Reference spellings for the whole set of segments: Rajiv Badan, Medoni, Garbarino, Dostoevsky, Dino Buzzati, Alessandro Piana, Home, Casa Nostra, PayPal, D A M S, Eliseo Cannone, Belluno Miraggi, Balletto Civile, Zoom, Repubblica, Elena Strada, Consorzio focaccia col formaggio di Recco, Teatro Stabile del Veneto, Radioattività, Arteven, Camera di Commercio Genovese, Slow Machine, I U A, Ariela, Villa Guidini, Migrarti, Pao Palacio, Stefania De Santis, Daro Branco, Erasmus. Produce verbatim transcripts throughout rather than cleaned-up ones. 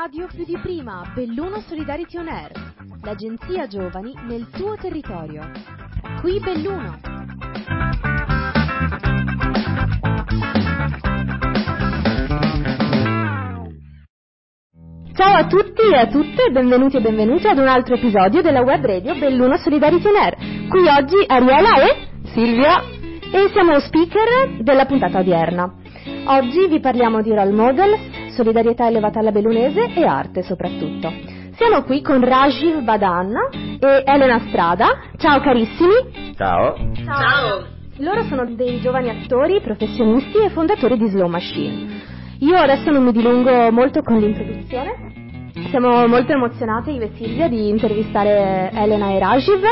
radio più di prima, Belluno Solidarity On Air, l'agenzia giovani nel tuo territorio. Qui Belluno. Ciao a tutti e a tutte, benvenuti e benvenute ad un altro episodio della web radio Belluno Solidarity On Air. Qui oggi Ariela e Silvia e siamo lo speaker della puntata odierna. Oggi vi parliamo di role model, solidarietà elevata alla bellunese e arte soprattutto. Siamo qui con Rajiv Badan e Elena Strada. Ciao carissimi. Ciao. Ciao. Ciao. Loro sono dei giovani attori, professionisti e fondatori di Slow Machine. Io adesso non mi dilungo molto con l'introduzione. Siamo molto emozionate, io e Silvia, di intervistare Elena e Rajiv.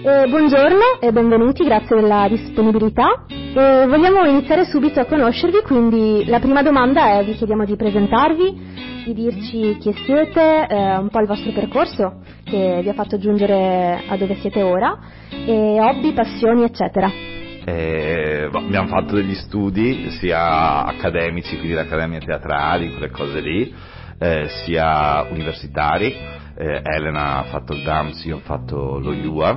Eh, buongiorno e benvenuti, grazie della disponibilità. Eh, vogliamo iniziare subito a conoscervi, quindi la prima domanda è: vi chiediamo di presentarvi, di dirci chi siete, eh, un po' il vostro percorso che vi ha fatto giungere a dove siete ora, e hobby, passioni, eccetera. Eh, boh, abbiamo fatto degli studi sia accademici, quindi le accademie teatrali, quelle cose lì, eh, sia universitari. Elena ha fatto il D A M S, io ho fatto lo I U A,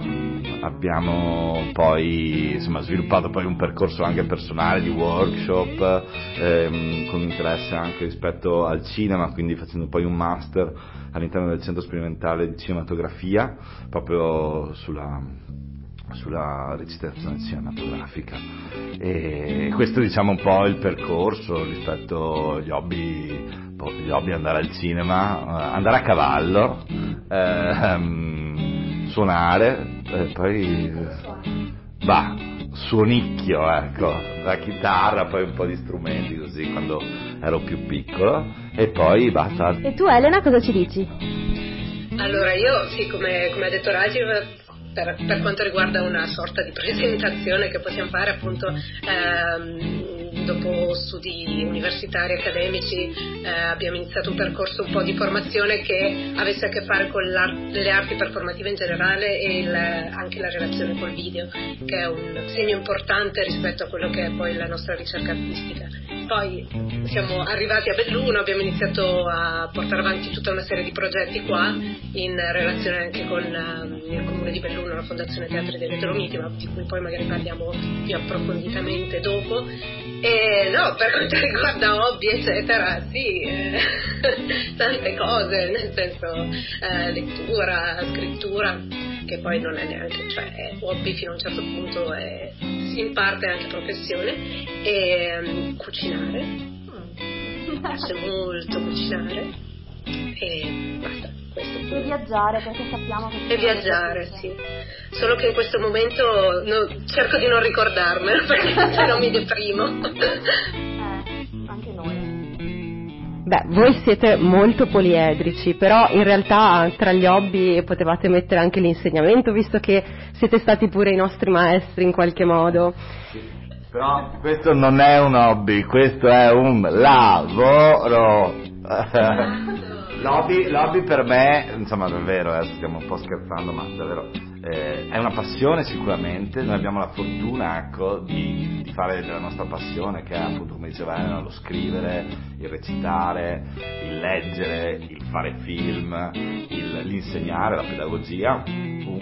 abbiamo poi insomma sviluppato poi un percorso anche personale di workshop, ehm, con interesse anche rispetto al cinema, quindi facendo poi un master all'interno del Centro Sperimentale di Cinematografia proprio sulla... sulla recitazione cinematografica. E questo diciamo un po' il percorso rispetto agli hobby. Gli hobby: andare al cinema, andare a cavallo, ehm, suonare, eh, poi bah, suonicchio, ecco, la chitarra, poi un po' di strumenti così quando ero più piccolo e poi basta. E tu Elena cosa ci dici? Allora io sì, come, come ha detto Rajiv, Per, per quanto riguarda una sorta di presentazione che possiamo fare appunto ehm, dopo studi universitari accademici, eh, abbiamo iniziato un percorso un po' di formazione che avesse a che fare con le arti performative in generale e il, anche la relazione col video, che è un segno importante rispetto a quello che è poi la nostra ricerca artistica. Poi siamo arrivati a Belluno, abbiamo iniziato a portare avanti tutta una serie di progetti qua in relazione anche con ehm, il Comune di Belluno, la Fondazione Teatri delle Dolomiti, ma di cui poi magari parliamo più approfonditamente dopo. E no, per quanto riguarda hobby eccetera, sì, eh, tante cose, nel senso eh, lettura, scrittura, che poi non è neanche, cioè è hobby fino a un certo punto, è in parte anche professione, e um, cucinare, mi piace molto cucinare e basta. Questo. E viaggiare, perché sappiamo che... E viaggiare, sì. Solo che in questo momento no, cerco di non ricordarmelo, perché se no mi deprimo. Eh, anche noi. Beh, voi siete molto poliedrici, però in realtà tra gli hobby potevate mettere anche l'insegnamento, visto che siete stati pure i nostri maestri in qualche modo. Sì. Però questo non è un hobby, questo è un lavoro. L'hobby, l'hobby per me, insomma davvero, adesso stiamo un po' scherzando, ma davvero eh, è una passione sicuramente. Noi abbiamo la fortuna, ecco, di, di fare della nostra passione, che è appunto, come diceva Elena, lo scrivere, il recitare, il leggere, il fare film, il, l'insegnare, la pedagogia,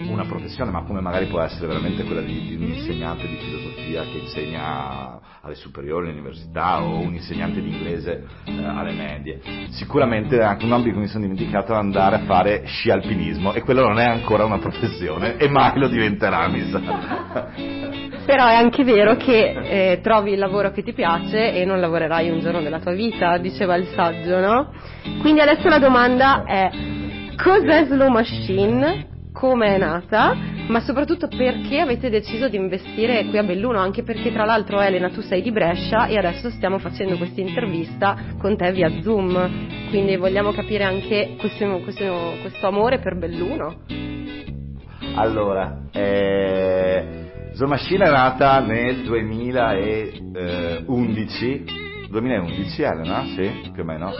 una professione, ma come magari può essere veramente quella di, di un insegnante di filosofia che insegna alle superiori, all'università, o un insegnante di inglese eh, alle medie. Sicuramente anche un hobby che mi sono dimenticato, andare a fare sci alpinismo, e quello non è ancora una professione e mai lo diventerà, mi sa. Però è anche vero che eh, trovi il lavoro che ti piace e non lavorerai un giorno della tua vita, diceva il saggio, no? Quindi adesso la domanda è: cos'è Slow Machine, come è nata, ma soprattutto perché avete deciso di investire qui a Belluno, anche perché tra l'altro Elena tu sei di Brescia e adesso stiamo facendo questa intervista con te via Zoom, quindi vogliamo capire anche questo, questo, questo amore per Belluno. Allora, eh, Slow Machine è nata nel duemilaundici, duemilaundici Elena? Sì, più o meno.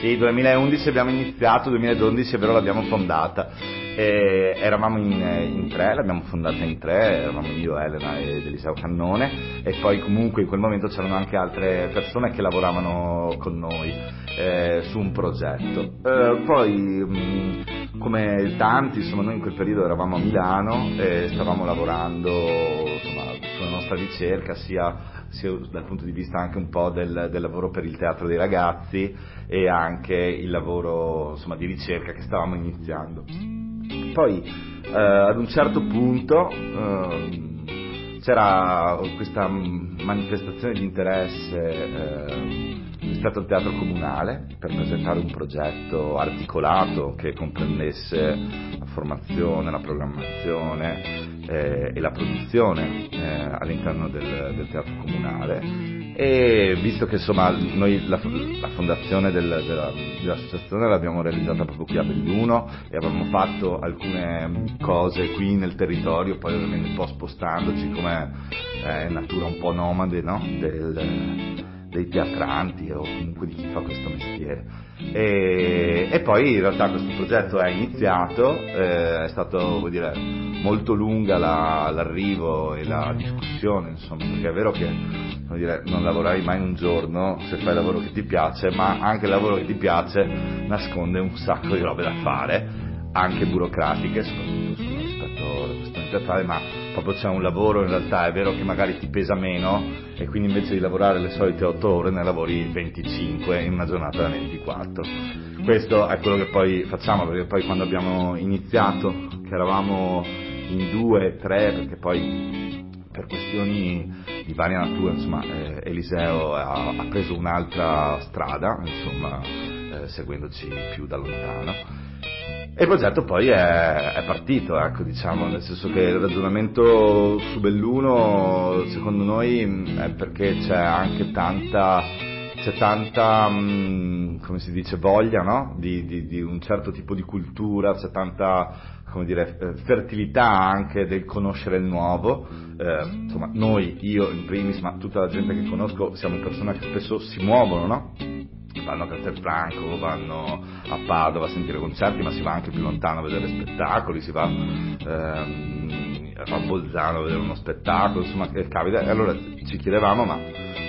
Sì, duemilaundici abbiamo iniziato, duemiladodici è vero l'abbiamo fondata. E eravamo in, in tre, l'abbiamo fondata in tre, eravamo io, Elena ed Eliseo Cannone, e poi comunque in quel momento c'erano anche altre persone che lavoravano con noi eh, su un progetto. Eh, poi mh, come tanti, insomma, noi in quel periodo eravamo a Milano e stavamo lavorando, insomma, sulla nostra ricerca, sia sia dal punto di vista anche un po' del, del lavoro per il teatro dei ragazzi e anche il lavoro, insomma, di ricerca che stavamo iniziando. Poi eh, ad un certo punto eh, c'era questa manifestazione di interesse eh, rispetto al teatro comunale per presentare un progetto articolato che comprendesse la formazione, la programmazione Eh, e la produzione eh, all'interno del, del teatro comunale. E visto che, insomma, noi la, la fondazione del, della, dell'associazione l'abbiamo realizzata proprio qui a Belluno e avevamo fatto alcune cose qui nel territorio, poi ovviamente un po' spostandoci come eh, natura un po' nomade, no? del, dei teatranti o comunque di chi fa questo mestiere. E, e poi in realtà questo progetto è iniziato, eh, è stato, vuol dire, molto lunga la, l'arrivo e la discussione, insomma, perché è vero che, vuol dire, non lavorai mai un giorno se fai il lavoro che ti piace, ma anche il lavoro che ti piace nasconde un sacco di robe da fare, anche burocratiche, soprattutto rispetto alla questione teatrale, ma proprio c'è un lavoro, in realtà è vero che magari ti pesa meno e quindi invece di lavorare le solite otto ore ne lavori venticinque in una giornata da ventiquattro. Questo è quello che poi facciamo, perché poi quando abbiamo iniziato, che eravamo in due, tre, perché poi per questioni di varia natura, insomma, eh, Eliseo ha, ha preso un'altra strada, insomma, eh, seguendoci più da lontano. E il progetto poi è, è partito, ecco, diciamo, nel senso che il ragionamento su Belluno, secondo noi, è perché c'è anche tanta, c'è tanta, come si dice, voglia, no? Di, di, di un certo tipo di cultura, c'è tanta, come dire, fertilità anche del conoscere il nuovo. Eh, insomma, noi, io in primis, ma tutta la gente che conosco, siamo persone che spesso si muovono, no? Vanno a Castelfranco, vanno a Padova a sentire concerti, ma si va anche più lontano a vedere spettacoli, si va ehm, a Bolzano a vedere uno spettacolo, insomma, che capita. E allora ci chiedevamo, ma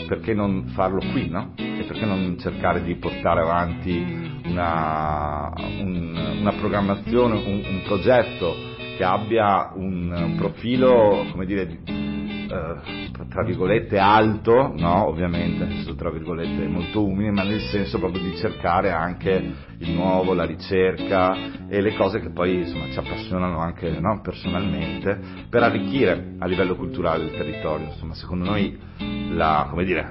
perché non farlo qui, no? E perché non cercare di portare avanti una, un, una programmazione, un, un progetto che abbia un, un profilo, come dire, di, tra virgolette alto, no, ovviamente, tra virgolette molto umile, ma nel senso proprio di cercare anche il nuovo, la ricerca e le cose che poi, insomma, ci appassionano anche, no, personalmente, per arricchire a livello culturale il territorio. Insomma, secondo noi la, come dire,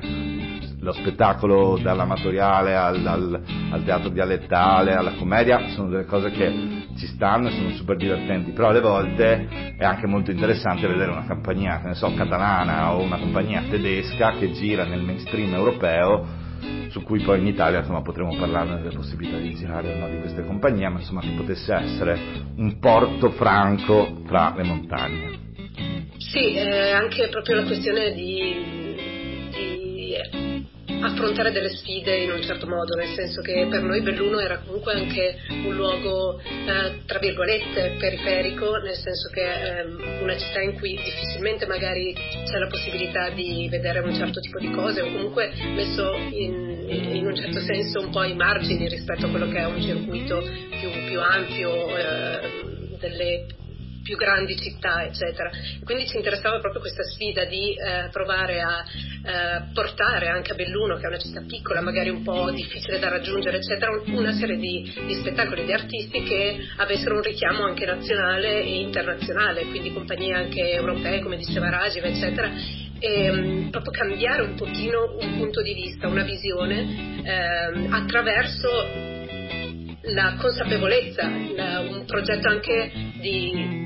lo spettacolo dall'amatoriale al, al, al teatro dialettale, alla commedia, sono delle cose che ci stanno e sono super divertenti, però alle volte è anche molto interessante vedere una compagnia, che ne so, catalana o una compagnia tedesca che gira nel mainstream europeo, su cui poi in Italia, insomma, potremo parlare delle possibilità di girare o no di queste compagnie, ma insomma che potesse essere un porto franco tra le montagne. Sì, eh, anche proprio la questione di, di affrontare delle sfide in un certo modo, nel senso che per noi Belluno era comunque anche un luogo eh, tra virgolette periferico, nel senso che è eh, una città in cui difficilmente magari c'è la possibilità di vedere un certo tipo di cose, o comunque messo in, in un certo senso un po' ai margini rispetto a quello che è un circuito più, più ampio eh, delle più grandi città, eccetera. Quindi ci interessava proprio questa sfida di eh, provare a eh, portare anche a Belluno, che è una città piccola, magari un po' difficile da raggiungere, eccetera, una serie di, di spettacoli di artisti che avessero un richiamo anche nazionale e internazionale, quindi compagnie anche europee, come diceva Rajiv, eccetera. E, um, proprio cambiare un pochino un punto di vista, una visione, ehm, attraverso la consapevolezza, la, un progetto anche di,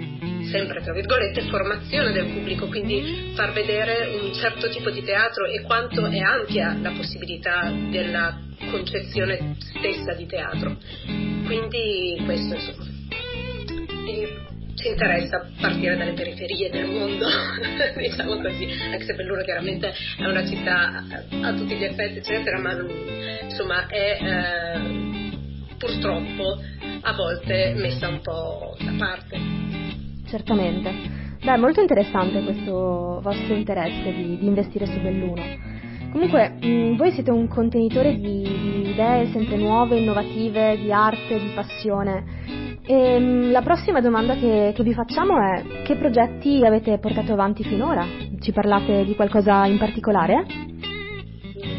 sempre tra virgolette, formazione del pubblico, quindi far vedere un certo tipo di teatro e quanto è ampia la possibilità della concezione stessa di teatro. Quindi questo, insomma, e ci interessa partire dalle periferie del mondo, diciamo così, anche se Belluno chiaramente è una città a, a tutti gli effetti, eccetera, ma non, insomma è eh, purtroppo a volte messa un po' da parte. Certamente. Beh, molto interessante questo vostro interesse di, di investire su Belluno. Comunque, mh, voi siete un contenitore di, di idee sempre nuove, innovative, di arte, di passione. E mh, la prossima domanda che, che vi facciamo è: che progetti avete portato avanti finora? Ci parlate di qualcosa in particolare?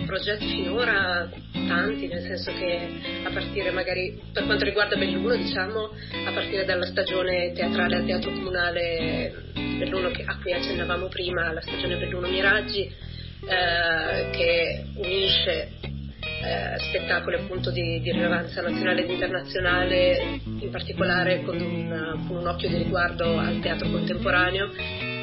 Progetti finora tanti, nel senso che a partire magari, per quanto riguarda Belluno, diciamo, a partire dalla stagione teatrale al Teatro Comunale Belluno, che, a cui accennavamo prima, la stagione Belluno Miraggi, Eh, che unisce eh, spettacoli appunto di, di rilevanza nazionale ed internazionale, in particolare con un, con un occhio di riguardo al teatro contemporaneo,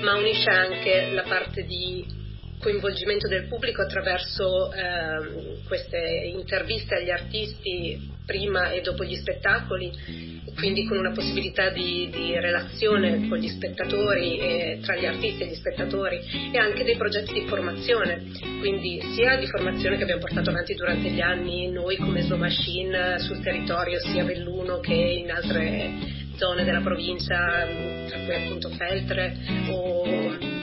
ma unisce anche la parte di coinvolgimento del pubblico attraverso eh, queste interviste agli artisti prima e dopo gli spettacoli, quindi con una possibilità di, di relazione con gli spettatori, e tra gli artisti e gli spettatori, e anche dei progetti di formazione, quindi sia di formazione che abbiamo portato avanti durante gli anni noi come Slow Machine sul territorio, sia a Belluno che in altre zone della provincia, tra cui appunto Feltre o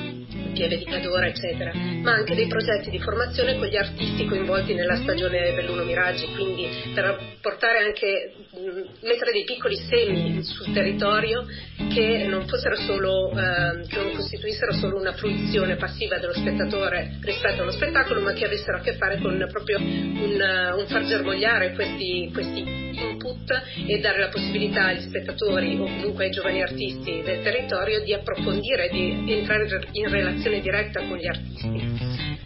Pieve di Cadora, eccetera, ma anche dei progetti di formazione con gli artisti coinvolti nella stagione Belluno Miraggi, quindi per portare anche, mettere dei piccoli semi sul territorio che non fossero solo, eh, che non costituissero solo una fruizione passiva dello spettatore rispetto a uno spettacolo, ma che avessero a che fare con proprio un, un far germogliare questi, questi input e dare la possibilità agli spettatori o comunque ai giovani artisti del territorio di approfondire, di entrare in relazione diretta con gli artisti.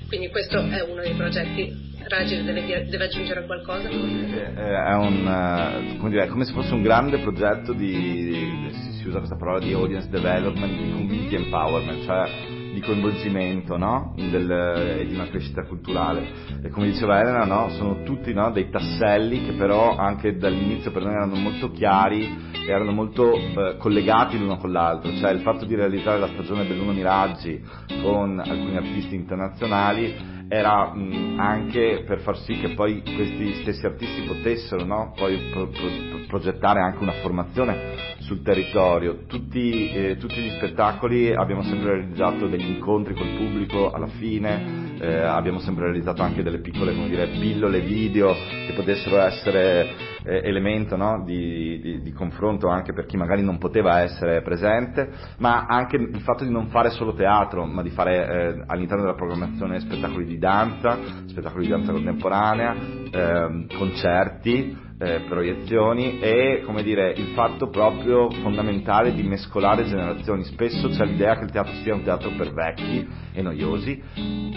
Quindi questo è uno dei progetti. Rajiv deve, dire, deve aggiungere qualcosa? È un, come dire, come se fosse un grande progetto di, si usa questa parola, di audience development, di community empowerment, cioè di coinvolgimento, no? Del, e di una crescita culturale. E come diceva Elena, no? Sono tutti, no? Dei tasselli che però anche dall'inizio per noi erano molto chiari e erano molto eh, collegati l'uno con l'altro, cioè il fatto di realizzare la stagione Belluno Miraggi con alcuni artisti internazionali era mh, anche per far sì che poi questi stessi artisti potessero, no? Poi pro, pro, progettare anche una formazione sul territorio. Tutti, eh, tutti gli spettacoli abbiamo sempre realizzato degli incontri col pubblico alla fine, eh, abbiamo sempre realizzato anche delle piccole, come dire, pillole video che potessero essere eh, elemento, no? di, di, di confronto anche per chi magari non poteva essere presente, ma anche il fatto di non fare solo teatro, ma di fare eh, all'interno della programmazione spettacoli di danza, spettacoli di danza contemporanea, eh, concerti, eh, proiezioni, e come dire il fatto proprio fondamentale di mescolare generazioni. Spesso c'è l'idea che il teatro sia un teatro per vecchi e noiosi,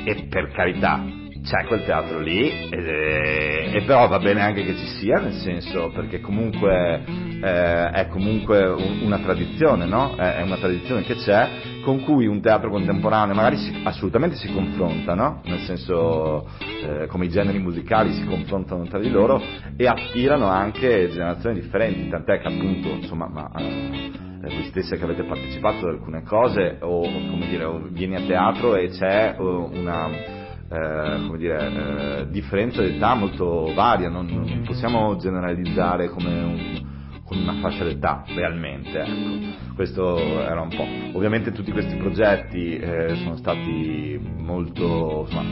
e per carità c'è quel teatro lì, e, e però va bene anche che ci sia, nel senso, perché comunque eh, è comunque un, una tradizione, no? È, è una tradizione che c'è, con cui un teatro contemporaneo magari si, assolutamente si confronta, no? Nel senso, eh, come i generi musicali si confrontano tra di loro e attirano anche generazioni differenti, tant'è che appunto, insomma, ma, eh, voi stesse che avete partecipato ad alcune cose, o come dire, o vieni a teatro e c'è o, una Eh, come dire, eh, differenza d'età molto varia, non, non possiamo generalizzare come un, con una fascia d'età realmente, ecco. Questo era un po'. Ovviamente tutti questi progetti eh, sono stati molto, insomma,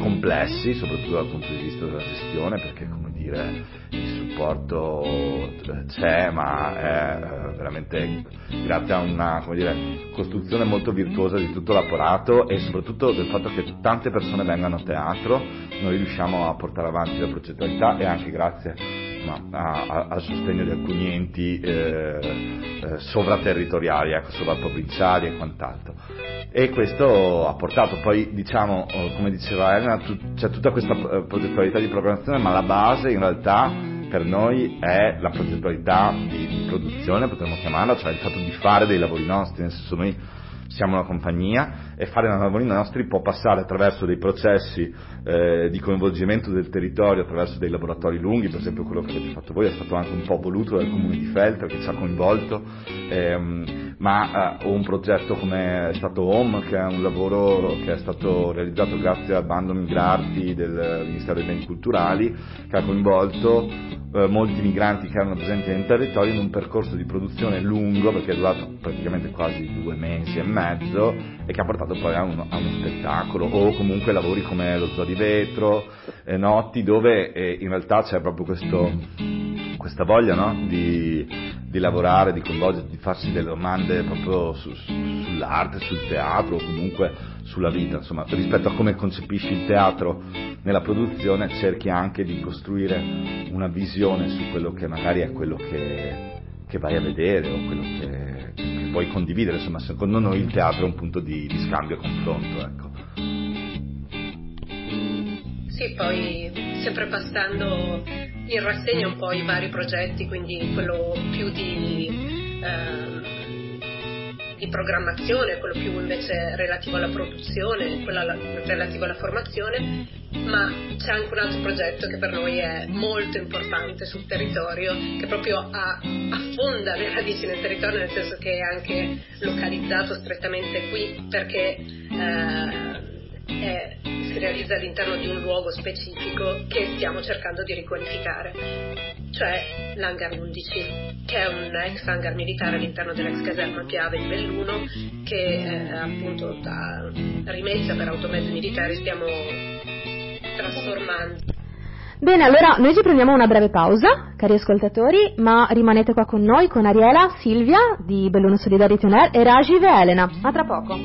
complessi, soprattutto dal punto di vista della gestione, perché come dire il supporto c'è, ma è veramente grazie a una, come dire, costruzione molto virtuosa di tutto l'apparato e soprattutto del fatto che tante persone vengano a teatro, noi riusciamo a portare avanti la progettualità, e anche grazie al sostegno di alcuni enti eh, eh, sovraterritoriali, ecco, sovraprovinciali e quant'altro. E questo ha portato poi, diciamo, come diceva Elena, tu, c'è tutta questa eh, progettualità di programmazione, ma la base in realtà per noi è la progettualità di, di produzione, potremmo chiamarla, cioè il fatto di fare dei lavori nostri, nel senso noi siamo una compagnia e fare una lavorina nostri può passare attraverso dei processi eh, di coinvolgimento del territorio, attraverso dei laboratori lunghi, per esempio quello che avete fatto voi è stato anche un po' voluto dal comune di Feltre che ci ha coinvolto, ehm, ma eh, un progetto come è stato Home, che è un lavoro che è stato realizzato grazie al bando Migrarti del Ministero dei Beni Culturali, che ha coinvolto eh, molti migranti che erano presenti nel territorio in un percorso di produzione lungo, perché è durato praticamente quasi due mesi e mezzo, e che ha portato poi a, un, a uno spettacolo, o comunque lavori come lo Zoo di Vetro, eh, Notti, dove eh, in realtà c'è proprio questo... questa voglia, no? di, di lavorare, di coinvolgere, di farsi delle domande proprio su, su, sull'arte, sul teatro, o comunque sulla vita, insomma, rispetto a come concepisci il teatro nella produzione, cerchi anche di costruire una visione su quello che magari è quello che, che vai a vedere, o quello che, che puoi condividere, insomma, secondo noi il teatro è un punto di, di scambio e confronto, ecco. Sì, poi sempre passando in rassegna un po' i vari progetti, quindi quello più di, eh, di programmazione, quello più invece relativo alla produzione, quello alla, relativo alla formazione, ma c'è anche un altro progetto che per noi è molto importante sul territorio, che proprio ha, affonda le radici nel territorio, nel senso che è anche localizzato strettamente qui, perché eh, è, si realizza all'interno di un luogo specifico che stiamo cercando di riqualificare, cioè l'hangar undici, che è un ex hangar militare all'interno dell'ex caserma Piave di Belluno, che eh, appunto da rimessa per automezzi militari stiamo trasformando. Bene, allora noi ci prendiamo una breve pausa, cari ascoltatori, ma rimanete qua con noi, con Ariela, Silvia di Belluno Solidarity On Air e Rajiv e Elena. A tra poco.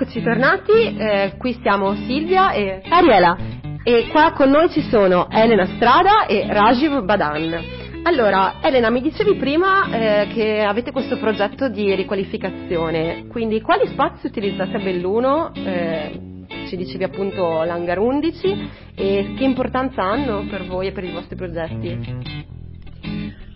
Eccoci tornati, eh, qui siamo Silvia e Ariela e qua con noi ci sono Elena Strada e Rajiv Badan. Allora Elena, mi dicevi prima eh, che avete questo progetto di riqualificazione, quindi quali spazi utilizzate a Belluno? Eh, ci dicevi appunto l'Hangar undici, e che importanza hanno per voi e per i vostri progetti?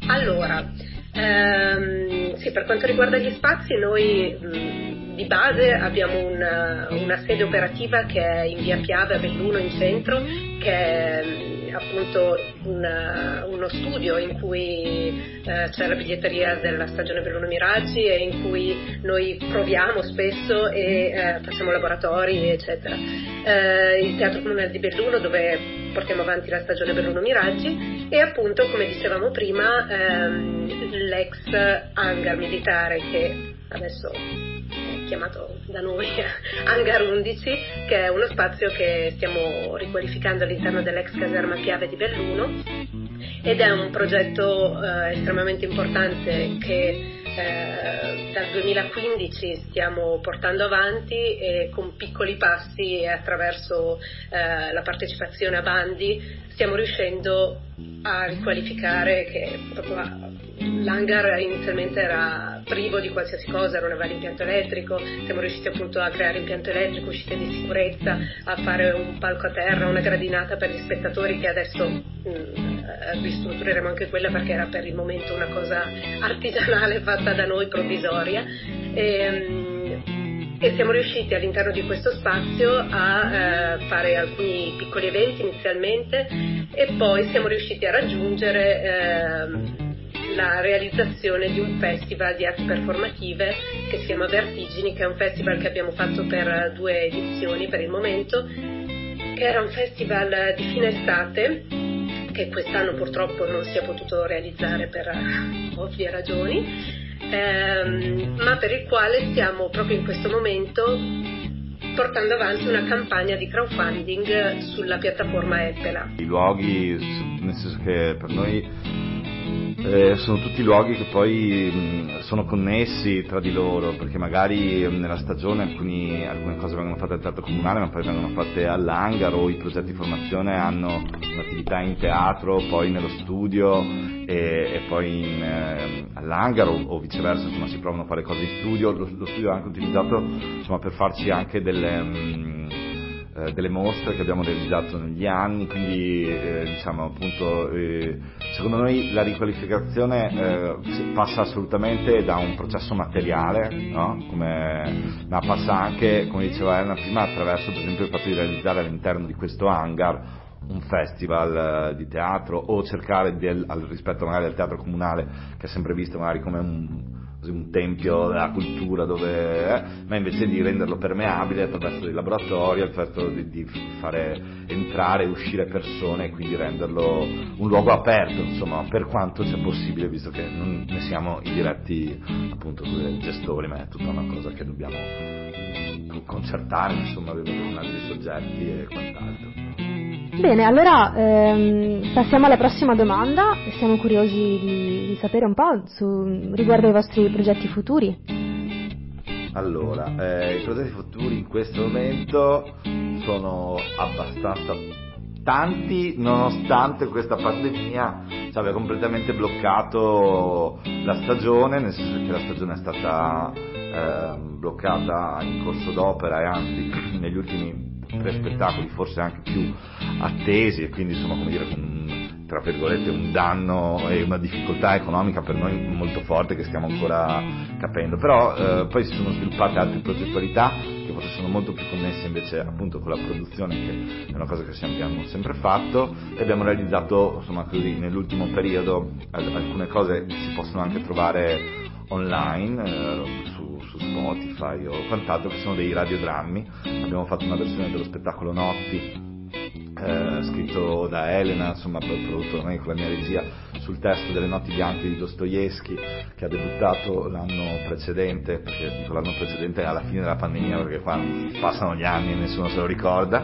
Allora, ehm, sì, per quanto riguarda gli spazi noi... Mh, di base abbiamo una, una sede operativa che è in via Piave a Belluno in centro, che è appunto una, uno studio in cui eh, c'è la biglietteria della stagione Belluno Miraggi e in cui noi proviamo spesso e eh, facciamo laboratori eccetera. Eh, il Teatro Comunale di Belluno, dove portiamo avanti la stagione Belluno Miraggi, e appunto come dicevamo prima ehm, l'ex hangar militare che adesso chiamato da noi Hangar undici, che è uno spazio che stiamo riqualificando all'interno dell'ex caserma Piave di Belluno, ed è un progetto eh, estremamente importante che eh, dal duemilaquindici stiamo portando avanti, e con piccoli passi e attraverso eh, la partecipazione a bandi stiamo riuscendo a riqualificare, che proprio a, l'hangar inizialmente era privo di qualsiasi cosa, non aveva l'impianto elettrico, siamo riusciti appunto a creare impianto elettrico, uscite di sicurezza, a fare un palco a terra, una gradinata per gli spettatori, che adesso mh, ristruttureremo anche quella perché era per il momento una cosa artigianale fatta da noi, provvisoria, e, mh, e siamo riusciti all'interno di questo spazio a eh, fare alcuni piccoli eventi inizialmente, e poi siamo riusciti a raggiungere eh, la realizzazione di un festival di arti performative che si chiama Vertigini, che è un festival che abbiamo fatto per due edizioni per il momento, che era un festival di fine estate che quest'anno purtroppo non si è potuto realizzare per ovvie ragioni, ehm, ma per il quale stiamo proprio in questo momento portando avanti una campagna di crowdfunding sulla piattaforma Eppela. I luoghi, nel senso che per noi eh, sono tutti luoghi che poi mh, sono connessi tra di loro, perché magari nella stagione alcuni, alcune cose vengono fatte al teatro comunale ma poi vengono fatte all'Angaro, o i progetti di formazione hanno un'attività in teatro, poi nello studio e, e poi in, eh, all'Angaro o viceversa, insomma si provano a fare cose in studio. Lo, lo studio è anche utilizzato insomma per farci anche delle... Mh, delle mostre che abbiamo realizzato negli anni, quindi eh, diciamo appunto eh, secondo noi la riqualificazione eh, passa assolutamente da un processo materiale, no? Come, ma passa anche, come diceva Elena prima, attraverso per esempio il fatto di realizzare all'interno di questo hangar un festival di teatro, o cercare del, al, rispetto magari al teatro comunale che è sempre visto magari come un un tempio della cultura, dove eh, ma invece di renderlo permeabile attraverso dei laboratori, il fatto di, di fare entrare e uscire persone, e quindi renderlo un luogo aperto, insomma, per quanto sia possibile, visto che non ne siamo i diretti appunto gestori, ma è tutta una cosa che dobbiamo concertare, insomma, con altri soggetti e quant'altro. Bene, allora ehm, passiamo alla prossima domanda. Siamo curiosi di, di sapere un po' su, riguardo ai vostri progetti futuri. Allora, eh, i progetti futuri in questo momento sono abbastanza tanti, nonostante questa pandemia ci abbia completamente bloccato la stagione, nel senso che la stagione è stata eh, bloccata in corso d'opera, e anzi negli ultimi tre spettacoli forse anche più attesi, e quindi insomma come dire un, tra virgolette un danno e una difficoltà economica per noi molto forte che stiamo ancora capendo, però eh, poi si sono sviluppate altre progettualità che forse sono molto più connesse invece appunto con la produzione, che è una cosa che abbiamo sempre fatto, e abbiamo realizzato insomma così nell'ultimo periodo alcune cose che si possono anche trovare online eh, su, su Spotify o quant'altro, che sono dei radiodrammi. Abbiamo fatto una versione dello spettacolo Notti eh, scritto da Elena, insomma prodotto da me con la mia regia, sul testo delle Notti bianche di Dostoevsky, che ha debuttato l'anno precedente, perché dico l'anno precedente alla fine della pandemia, perché qua passano gli anni e nessuno se lo ricorda,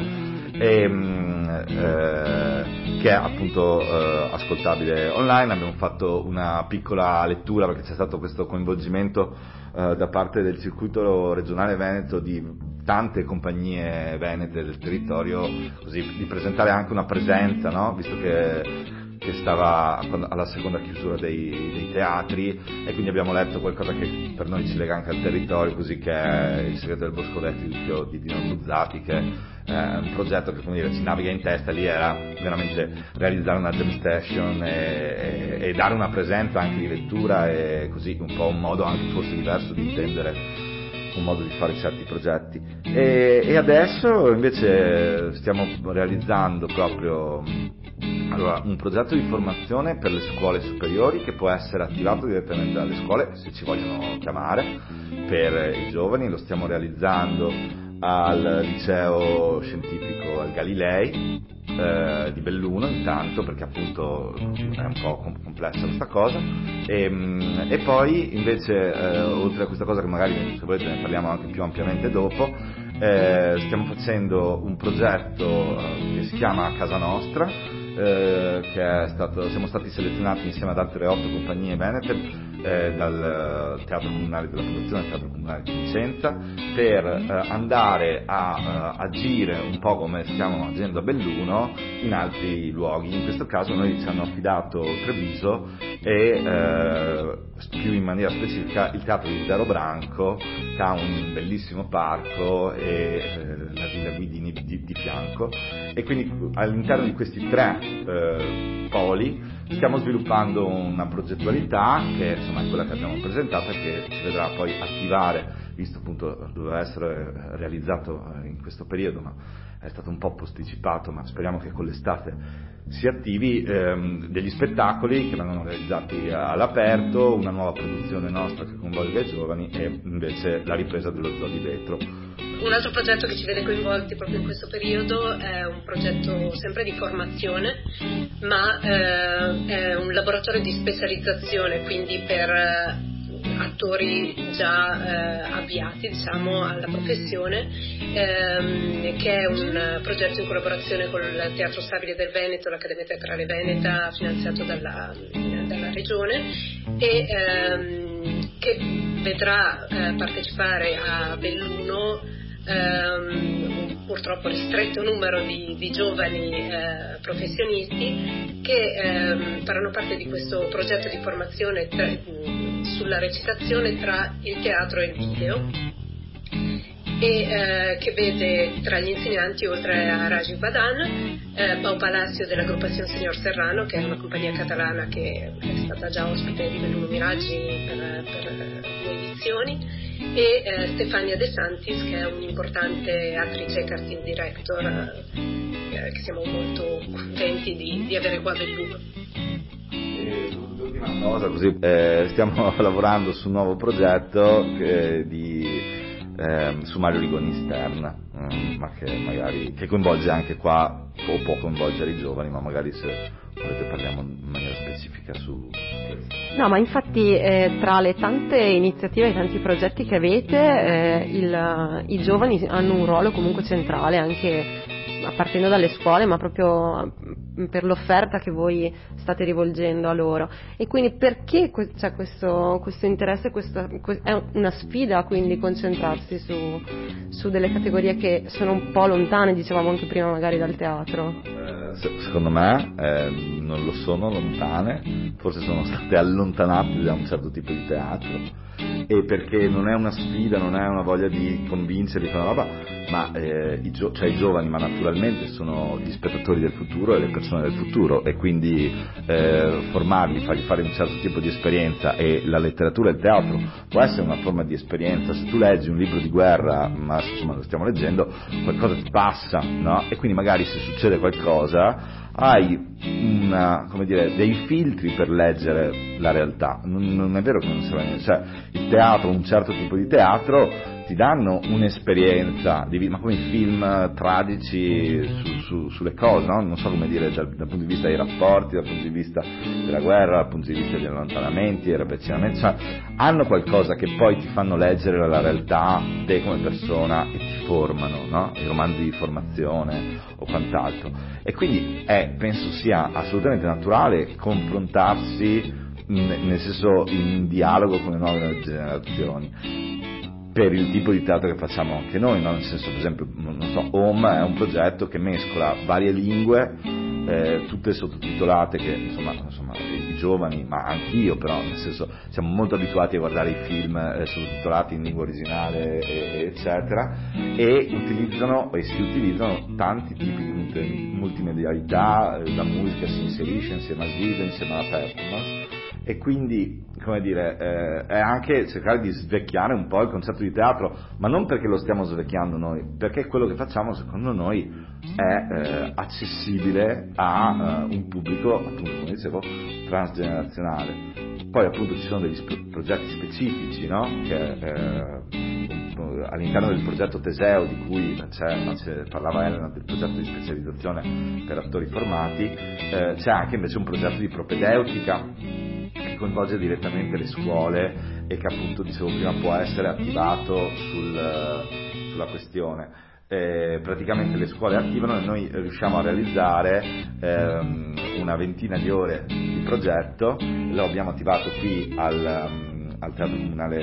e, mh, eh, che è appunto eh, ascoltabile online. Abbiamo fatto una piccola lettura, perché c'è stato questo coinvolgimento eh, da parte del circuito regionale Veneto di tante compagnie venete del territorio, così di presentare anche una presenza, no? Visto che che stava alla seconda chiusura dei, dei teatri, e quindi abbiamo letto qualcosa che per noi ci lega anche al territorio, così che è Il segreto del boscoletto di Dino Buzzati, che è un progetto che come dire ci naviga in testa. Lì era veramente realizzare una jam station e, e, e dare una presenza anche di lettura, e così un po' un modo anche forse diverso di intendere un modo di fare certi progetti. E, e adesso invece stiamo realizzando proprio Allora, un progetto di formazione per le scuole superiori, che può essere attivato direttamente dalle scuole se ci vogliono chiamare, per i giovani. Lo stiamo realizzando al liceo scientifico al Galilei eh, di Belluno, intanto, perché appunto è un po' complessa questa cosa, e, e poi invece eh, oltre a questa cosa, che magari se volete ne parliamo anche più ampiamente dopo, eh, stiamo facendo un progetto eh, che si chiama Casa Nostra, Eh, che è stato, siamo stati selezionati insieme ad altre otto compagnie venete eh, dal Teatro Comunale della Fondazione, il Teatro Comunale di Vicenza, per eh, andare a eh, agire un po' come stiamo agendo a Belluno in altri luoghi. In questo caso noi ci hanno affidato Treviso e eh, più in maniera specifica il Teatro di Daro Branco, che ha un bellissimo parco, e eh, la Villa Guidini di, di fianco, e quindi all'interno di questi tre Eh, poli stiamo sviluppando una progettualità che insomma è quella che abbiamo presentato, che ci vedrà poi attivare, visto appunto doveva essere realizzato in questo periodo ma è stato un po' posticipato, ma speriamo che con l'estate si attivi ehm, degli spettacoli che vengono realizzati all'aperto, una nuova produzione nostra che coinvolga i giovani, e invece la ripresa dello zoo di vetro. Un altro progetto che ci vede coinvolti proprio in questo periodo è un progetto sempre di formazione, ma eh, è un laboratorio di specializzazione, quindi per attori già eh, avviati, diciamo, alla professione, ehm, che è un progetto in collaborazione con il Teatro Stabile del Veneto, l'Accademia Teatrale Veneta, finanziato dalla, dalla regione, e ehm, che vedrà eh, partecipare a Belluno ehm, purtroppo ristretto numero di, di giovani eh, professionisti che ehm, faranno parte di questo progetto di formazione tra, sulla recitazione tra il teatro e il video, e eh, che vede tra gli insegnanti, oltre a Rajiv Badan, eh, Pao Palacio della Gruppazione Signor Serrano, che è una compagnia catalana che è stata già ospite di Belluno Miraggi per, per le edizioni, e eh, Stefania De Santis, che è un'importante attrice e casting director eh, che siamo molto contenti di, di avere qua a Belluno. E l'ultima cosa, così eh, stiamo lavorando su un nuovo progetto eh, di eh, su Mario Rigoni Stern, eh, ma che magari che coinvolge anche qua, o può coinvolgere i giovani, ma magari se volete parliamo in maniera specifica su questo. No, ma infatti eh, tra le tante iniziative e tanti progetti che avete eh, il, i giovani hanno un ruolo comunque centrale, anche a partendo dalle scuole, ma proprio per l'offerta che voi state rivolgendo a loro. E quindi perché c'è cioè, questo, questo interesse, questo, è una sfida quindi concentrarsi su, su delle categorie che sono un po' lontane, dicevamo anche prima, magari dal teatro? Eh, se, secondo me eh, non lo sono lontane, forse sono state allontanate da un certo tipo di teatro, e perché non è una sfida, non è una voglia di convincere di fare una roba, ma eh, i, gio- cioè, i giovani, ma naturalmente sono gli spettatori del futuro e le persone del futuro, e quindi eh, formarli, fargli fare un certo tipo di esperienza, e la letteratura e il teatro può essere una forma di esperienza. Se tu leggi un libro di guerra, ma insomma lo stiamo leggendo, qualcosa ti passa, no? E quindi magari se succede qualcosa hai una, come dire, dei filtri per leggere la realtà. Non, non è vero che non sarà niente, cioè il teatro, un certo tipo di teatro ti danno un'esperienza di, ma come i film tragici su, su, sulle cose, no? Non so come dire, dal, dal punto di vista dei rapporti, dal punto di vista della guerra, dal punto di vista degli allontanamenti e ravvicinamenti, cioè hanno qualcosa che poi ti fanno leggere la realtà te come persona e ti formano, no? I romanzi di formazione o quant'altro. E quindi è penso sia assolutamente naturale confrontarsi, nel senso, in dialogo con le nuove generazioni, per il tipo di teatro che facciamo anche noi, no? Nel senso, per esempio, non so, Home è un progetto che mescola varie lingue, eh, tutte sottotitolate, che insomma, insomma i giovani, ma anch'io, però nel senso siamo molto abituati a guardare i film eh, sottotitolati in lingua originale e, e eccetera, e utilizzano e si utilizzano tanti tipi di multimedialità, la musica si inserisce insieme al video, insieme alla performance, e quindi, come dire, eh, è anche cercare di svecchiare un po' il concetto di teatro, ma non perché lo stiamo svecchiando noi, perché quello che facciamo secondo noi è eh, accessibile a eh, un pubblico, appunto, come dicevo, transgenerazionale. Poi appunto ci sono degli sp- progetti specifici, no? Che eh, all'interno del progetto Teseo, di cui c'è, no, c'è, parlava Elena, del progetto di specializzazione per attori formati, eh, c'è anche invece un progetto di propedeutica che coinvolge direttamente le scuole e che appunto, dicevo prima, può essere attivato sul, sulla questione. Eh, praticamente le scuole attivano e noi riusciamo a realizzare ehm, una ventina di ore di progetto. Lo abbiamo attivato qui al al teatro comunale,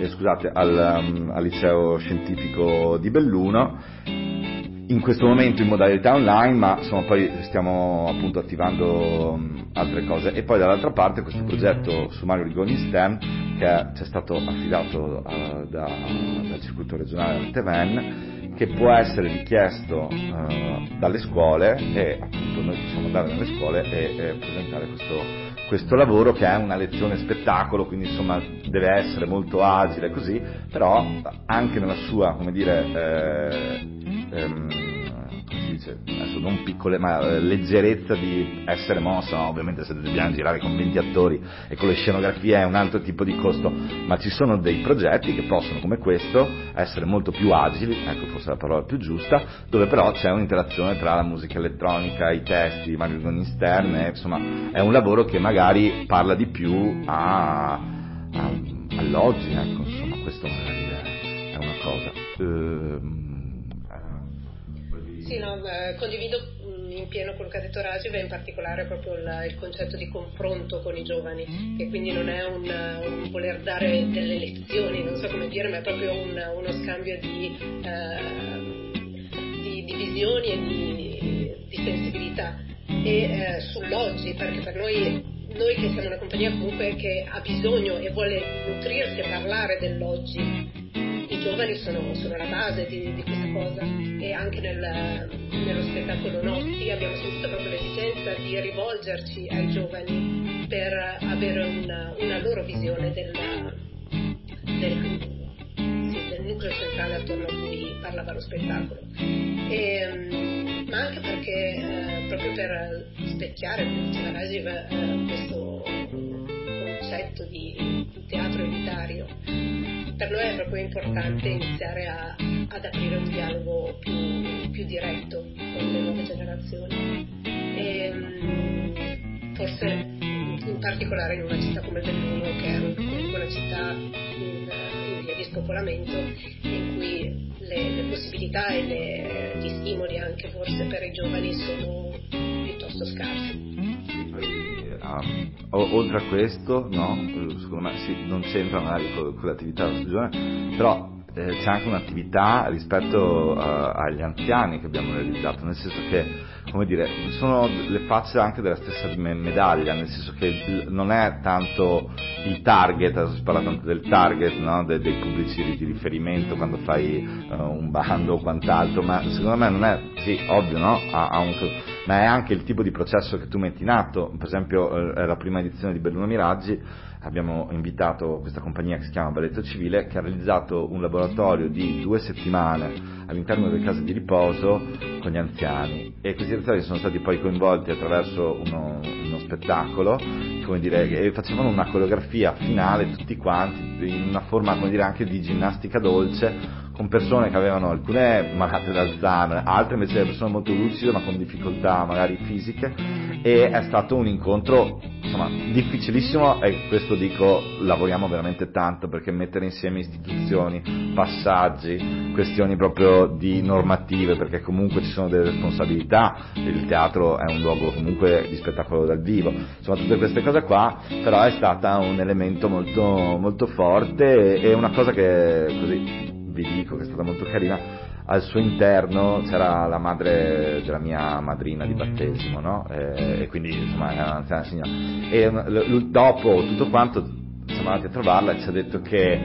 eh, scusate, al, um, al liceo scientifico di Belluno, in questo momento in modalità online, ma insomma poi stiamo appunto attivando um, altre cose. E poi dall'altra parte questo progetto su Mario Rigoni Stern, che ci è stato affidato uh, da, dal circuito regionale Arteven, che può essere richiesto uh, dalle scuole, e appunto noi possiamo andare nelle scuole e, e presentare questo questo lavoro, che è una lezione spettacolo, quindi insomma deve essere molto agile così, però anche nella sua, come dire, eh, ehm, come si dice, adesso non piccole, ma eh, leggerezza di essere mossa, no? Ovviamente se dobbiamo girare con venti attori e con le scenografie è un altro tipo di costo, ma ci sono dei progetti che possono, come questo, essere molto più agili, ecco forse la parola più giusta, dove però c'è un'interazione tra la musica elettronica, i testi di Mario Rigoni Stern, insomma è un lavoro che magari parla di più a, a, a alloggi, ecco, insomma, questo è una cosa. Ehm, sì, no, condivido in pieno quello che ha detto Rajiv, e in particolare proprio il, il concetto di confronto con i giovani, che quindi non è un, un voler dare delle lezioni, non so come dire, ma è proprio un, uno scambio di, eh, di, di visioni e di, di sensibilità e eh, sull'oggi, perché per noi noi che siamo una compagnia comunque che ha bisogno e vuole nutrirsi e parlare dell'oggi, i giovani sono, sono la base di, di questa cosa, e anche nel, nello spettacolo Notti abbiamo sentito proprio l'esigenza di rivolgerci ai giovani per avere una, una loro visione del, del, sì, del nucleo centrale attorno a cui parlava lo spettacolo. E, ma anche perché eh, proprio per specchiare, come diceva Rajiv, eh, questo concetto di, di teatro elitario, per noi è proprio importante iniziare a, ad aprire un dialogo più, più diretto con le nuove generazioni, e forse in particolare in una città come Belluno, che è una città in, in via di spopolamento, in cui le, le possibilità e le, gli stimoli anche forse per i giovani sono piuttosto scarsi. Ah, oltre a questo, no, secondo me sì, non c'entra magari con, con l'attività della stagione, però eh, c'è anche un'attività rispetto a, agli anziani che abbiamo realizzato, nel senso che, come dire, sono le facce anche della stessa medaglia, nel senso che non è tanto il target, si parla tanto del target, no? De, dei pubblici di riferimento quando fai uh, un bando o quant'altro, ma secondo me non è, sì, ovvio, no? Ha, ha un, ma è anche il tipo di processo che tu metti in atto. Per esempio, eh, la prima edizione di Belluno Miraggi abbiamo invitato questa compagnia che si chiama Balletto Civile, che ha realizzato un laboratorio di due settimane all'interno delle case di riposo con gli anziani, e questi anziani sono stati poi coinvolti attraverso uno, uno spettacolo, come dire, e facevano una coreografia finale tutti quanti in una forma, come dire, anche di ginnastica dolce, con persone che avevano alcune malate d'Alzheimer, altre invece persone molto lucide ma con difficoltà magari fisiche, e è stato un incontro, insomma, difficilissimo, e questo dico, lavoriamo veramente tanto, perché mettere insieme istituzioni, passaggi, questioni proprio di normative, perché comunque ci sono delle responsabilità, il teatro è un luogo comunque di spettacolo dal vivo, insomma tutte queste cose qua, però è stata un elemento molto, molto forte, e una cosa che così vi dico che è stata molto carina. Al suo interno c'era la madre della mia madrina di battesimo, no? E, e quindi, insomma, era un'anziana signora, e l- dopo tutto quanto siamo andati a trovarla e ci ha detto che,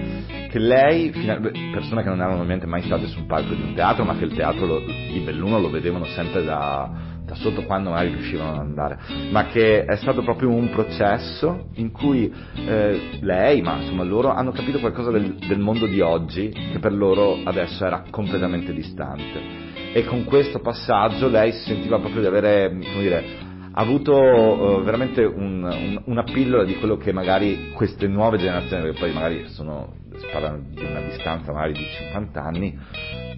che lei, persone che non erano ovviamente mai state sul palco di un teatro, ma che il teatro lo, di Belluno lo vedevano sempre da da sotto quando magari riuscivano ad andare, ma che è stato proprio un processo in cui eh, lei, ma insomma loro, hanno capito qualcosa del, del mondo di oggi che per loro adesso era completamente distante, e con questo passaggio lei si sentiva proprio di avere, come dire, avuto eh, veramente un, un, una pillola di quello che magari queste nuove generazioni, perché poi magari sono, si parla di una distanza magari di cinquanta anni,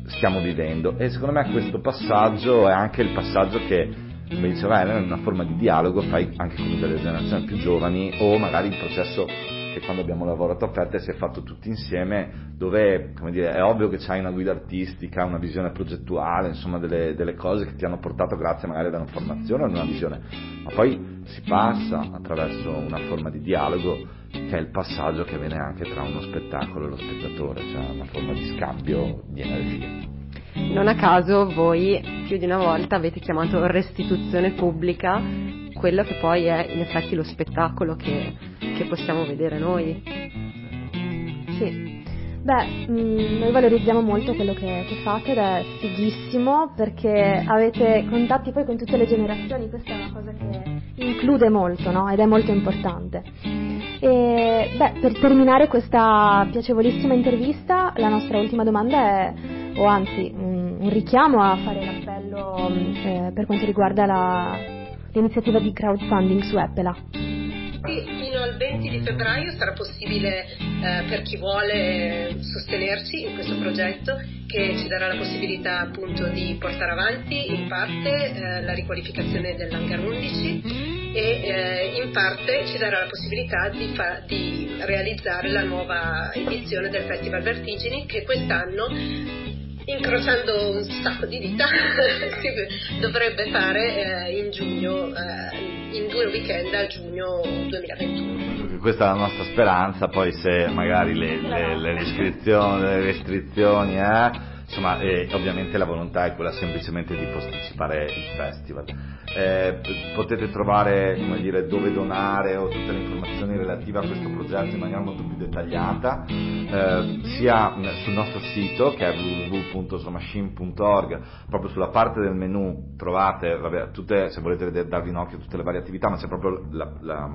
stiamo vivendo. E secondo me questo passaggio è anche il passaggio che, come diceva Elena, è una forma di dialogo, fai anche con delle generazioni più giovani, o magari il processo che quando abbiamo lavorato a Fette si è fatto tutti insieme, dove, come dire, è ovvio che c'hai una guida artistica, una visione progettuale, insomma delle, delle cose che ti hanno portato grazie magari ad una formazione o ad una visione, ma poi si passa attraverso una forma di dialogo, che è il passaggio che avviene anche tra uno spettacolo e lo spettatore, cioè una forma di scambio di energia. Non a caso voi più di una volta avete chiamato restituzione pubblica quello che poi è in effetti lo spettacolo che, che possiamo vedere noi. Sì. Beh, mh, noi valorizziamo molto quello che, che fate ed è fighissimo, perché avete contatti poi con tutte le generazioni, questa è una cosa che include molto, no? Ed è molto importante. E beh, per terminare questa piacevolissima intervista, la nostra ultima domanda è, o anzi, un, un richiamo a fare l'appello eh, per quanto riguarda la, l'iniziativa di crowdfunding su Eppela. Sì, fino al venti di febbraio sarà possibile eh, per chi vuole sostenerci in questo progetto, che ci darà la possibilità appunto di portare avanti in parte eh, la riqualificazione dell'Hangar undici e eh, in parte ci darà la possibilità di, fa- di realizzare la nuova edizione del Festival Vertigini, che quest'anno, incrociando un sacco di dita, si dovrebbe fare eh, in giugno, eh, in due weekend a giugno duemilaventuno. Questa è la nostra speranza. Poi se magari le, le, le restrizioni, le restrizioni eh, insomma, eh, ovviamente la volontà è quella semplicemente di posticipare il festival. Eh, potete trovare, come dire, dove donare o tutte le informazioni relative a questo progetto in maniera molto più dettagliata eh, sia sul nostro sito, che è w w w punto slow machine punto org. Proprio sulla parte del menu trovate, vabbè, tutte, se volete vedere, darvi un occhio a tutte le varie attività, ma c'è proprio la, la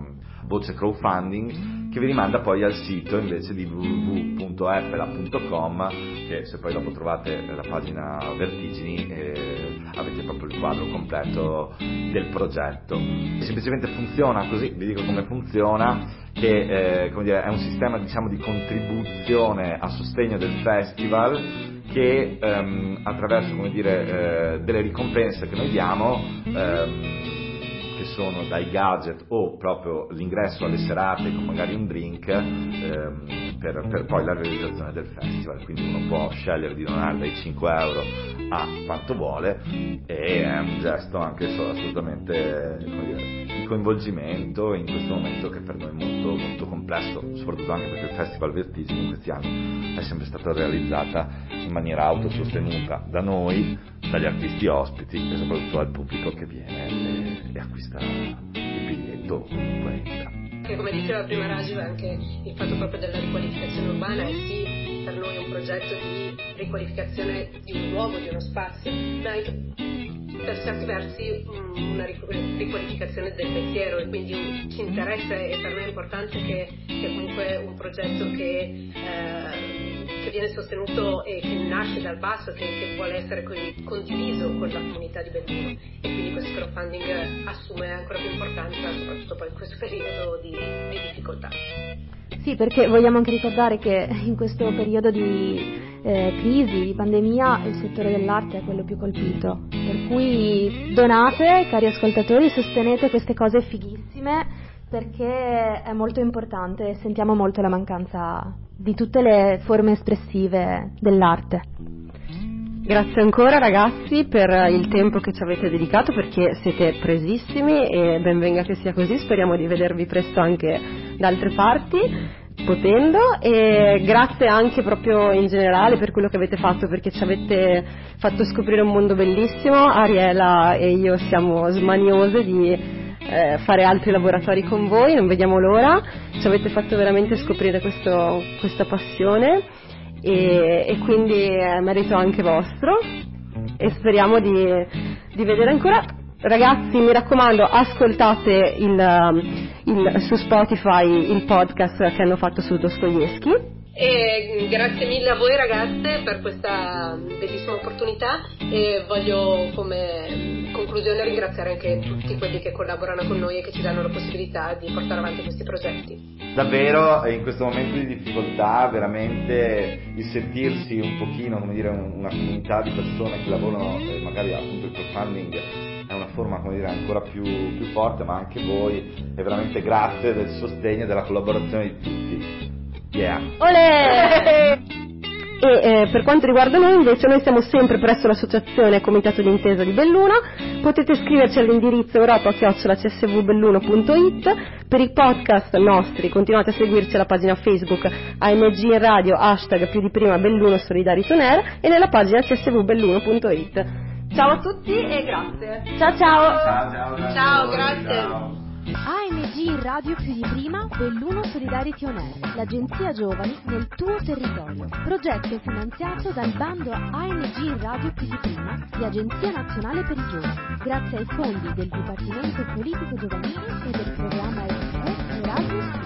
voce crowdfunding, che vi rimanda poi al sito invece di w w w punto eppela punto com, che se poi dopo trovate la pagina Vertigini eh, avete proprio il quadro completo del progetto. Semplicemente funziona così, vi dico come funziona, che eh, come dire, è un sistema, diciamo, di contribuzione a sostegno del festival, che ehm, attraverso, come dire, eh, delle ricompense che noi diamo, ehm, che sono dai gadget o proprio l'ingresso alle serate con magari un drink, ehm, per, per poi la realizzazione del festival. Quindi uno può scegliere di donare dai cinque euro a quanto vuole, e è un gesto anche solo assolutamente, come dire, di coinvolgimento in questo momento che per noi è molto, molto complesso, soprattutto anche perché il Festival Vertigini in questi anni è sempre stata realizzata in maniera autosostenuta da noi, dagli artisti ospiti e soprattutto dal pubblico che viene e, e acquista il biglietto comunque entra. Come diceva prima Rajiv, anche il fatto proprio della riqualificazione urbana è sì per noi un progetto di riqualificazione di un luogo, di uno spazio, ma anche per certi versi una riqualificazione del pensiero, e quindi ci interessa, e per me è importante che, che comunque un progetto che, eh, che viene sostenuto e che nasce dal basso, che, che vuole essere condiviso con la comunità di Belluno, e quindi questo crowdfunding assume ancora più importanza, soprattutto poi in questo periodo di, di difficoltà. Sì, perché vogliamo anche ricordare che in questo periodo di eh, crisi, di pandemia, il settore dell'arte è quello più colpito. Per cui donate, cari ascoltatori, sostenete queste cose fighissime, perché è molto importante e sentiamo molto la mancanza di tutte le forme espressive dell'arte. Grazie ancora ragazzi per il tempo che ci avete dedicato, perché siete presissimi, e ben venga che sia così. Speriamo di vedervi presto anche da altre parti, potendo, e grazie anche proprio in generale per quello che avete fatto, perché ci avete fatto scoprire un mondo bellissimo. Ariela e io siamo smaniose di eh, fare altri laboratori con voi, non vediamo l'ora. Ci avete fatto veramente scoprire questo, questa passione, e, e quindi è merito anche vostro, e speriamo di, di vedere ancora. Ragazzi, mi raccomando, ascoltate il, il, su Spotify il podcast che hanno fatto su Dostoevsky. E grazie mille a voi ragazze per questa bellissima opportunità, e voglio come conclusione ringraziare anche tutti quelli che collaborano con noi e che ci danno la possibilità di portare avanti questi progetti. Davvero, in questo momento di difficoltà, veramente il sentirsi un pochino, come dire, una comunità di persone che lavorano, magari appunto il crowdfunding è una forma, come dire, ancora più, più forte, ma anche voi, e veramente grazie del sostegno e della collaborazione di tutti. Yeah. Olè! E eh, per quanto riguarda noi invece, noi siamo sempre presso l'associazione Comitato d'Intesa di Belluno. Potete scriverci all'indirizzo europa chiocciola c s v belluno punto i t. Per i podcast nostri continuate a seguirci alla pagina Facebook A M G Radio, hashtag più di prima Belluno Solidarity On Air, e nella pagina c s v belluno punto i t. Ciao a tutti e grazie. Ciao ciao. Ciao, ciao, ciao. Ciao, grazie. A M G Radio più di prima, Belluno Solidarity On Air, l'agenzia giovani nel tuo territorio. Progetto finanziato dal bando A M G Radio più di prima di Agenzia Nazionale per i Giovani, grazie ai fondi del Dipartimento Politico Giovanile e del programma Erasmus.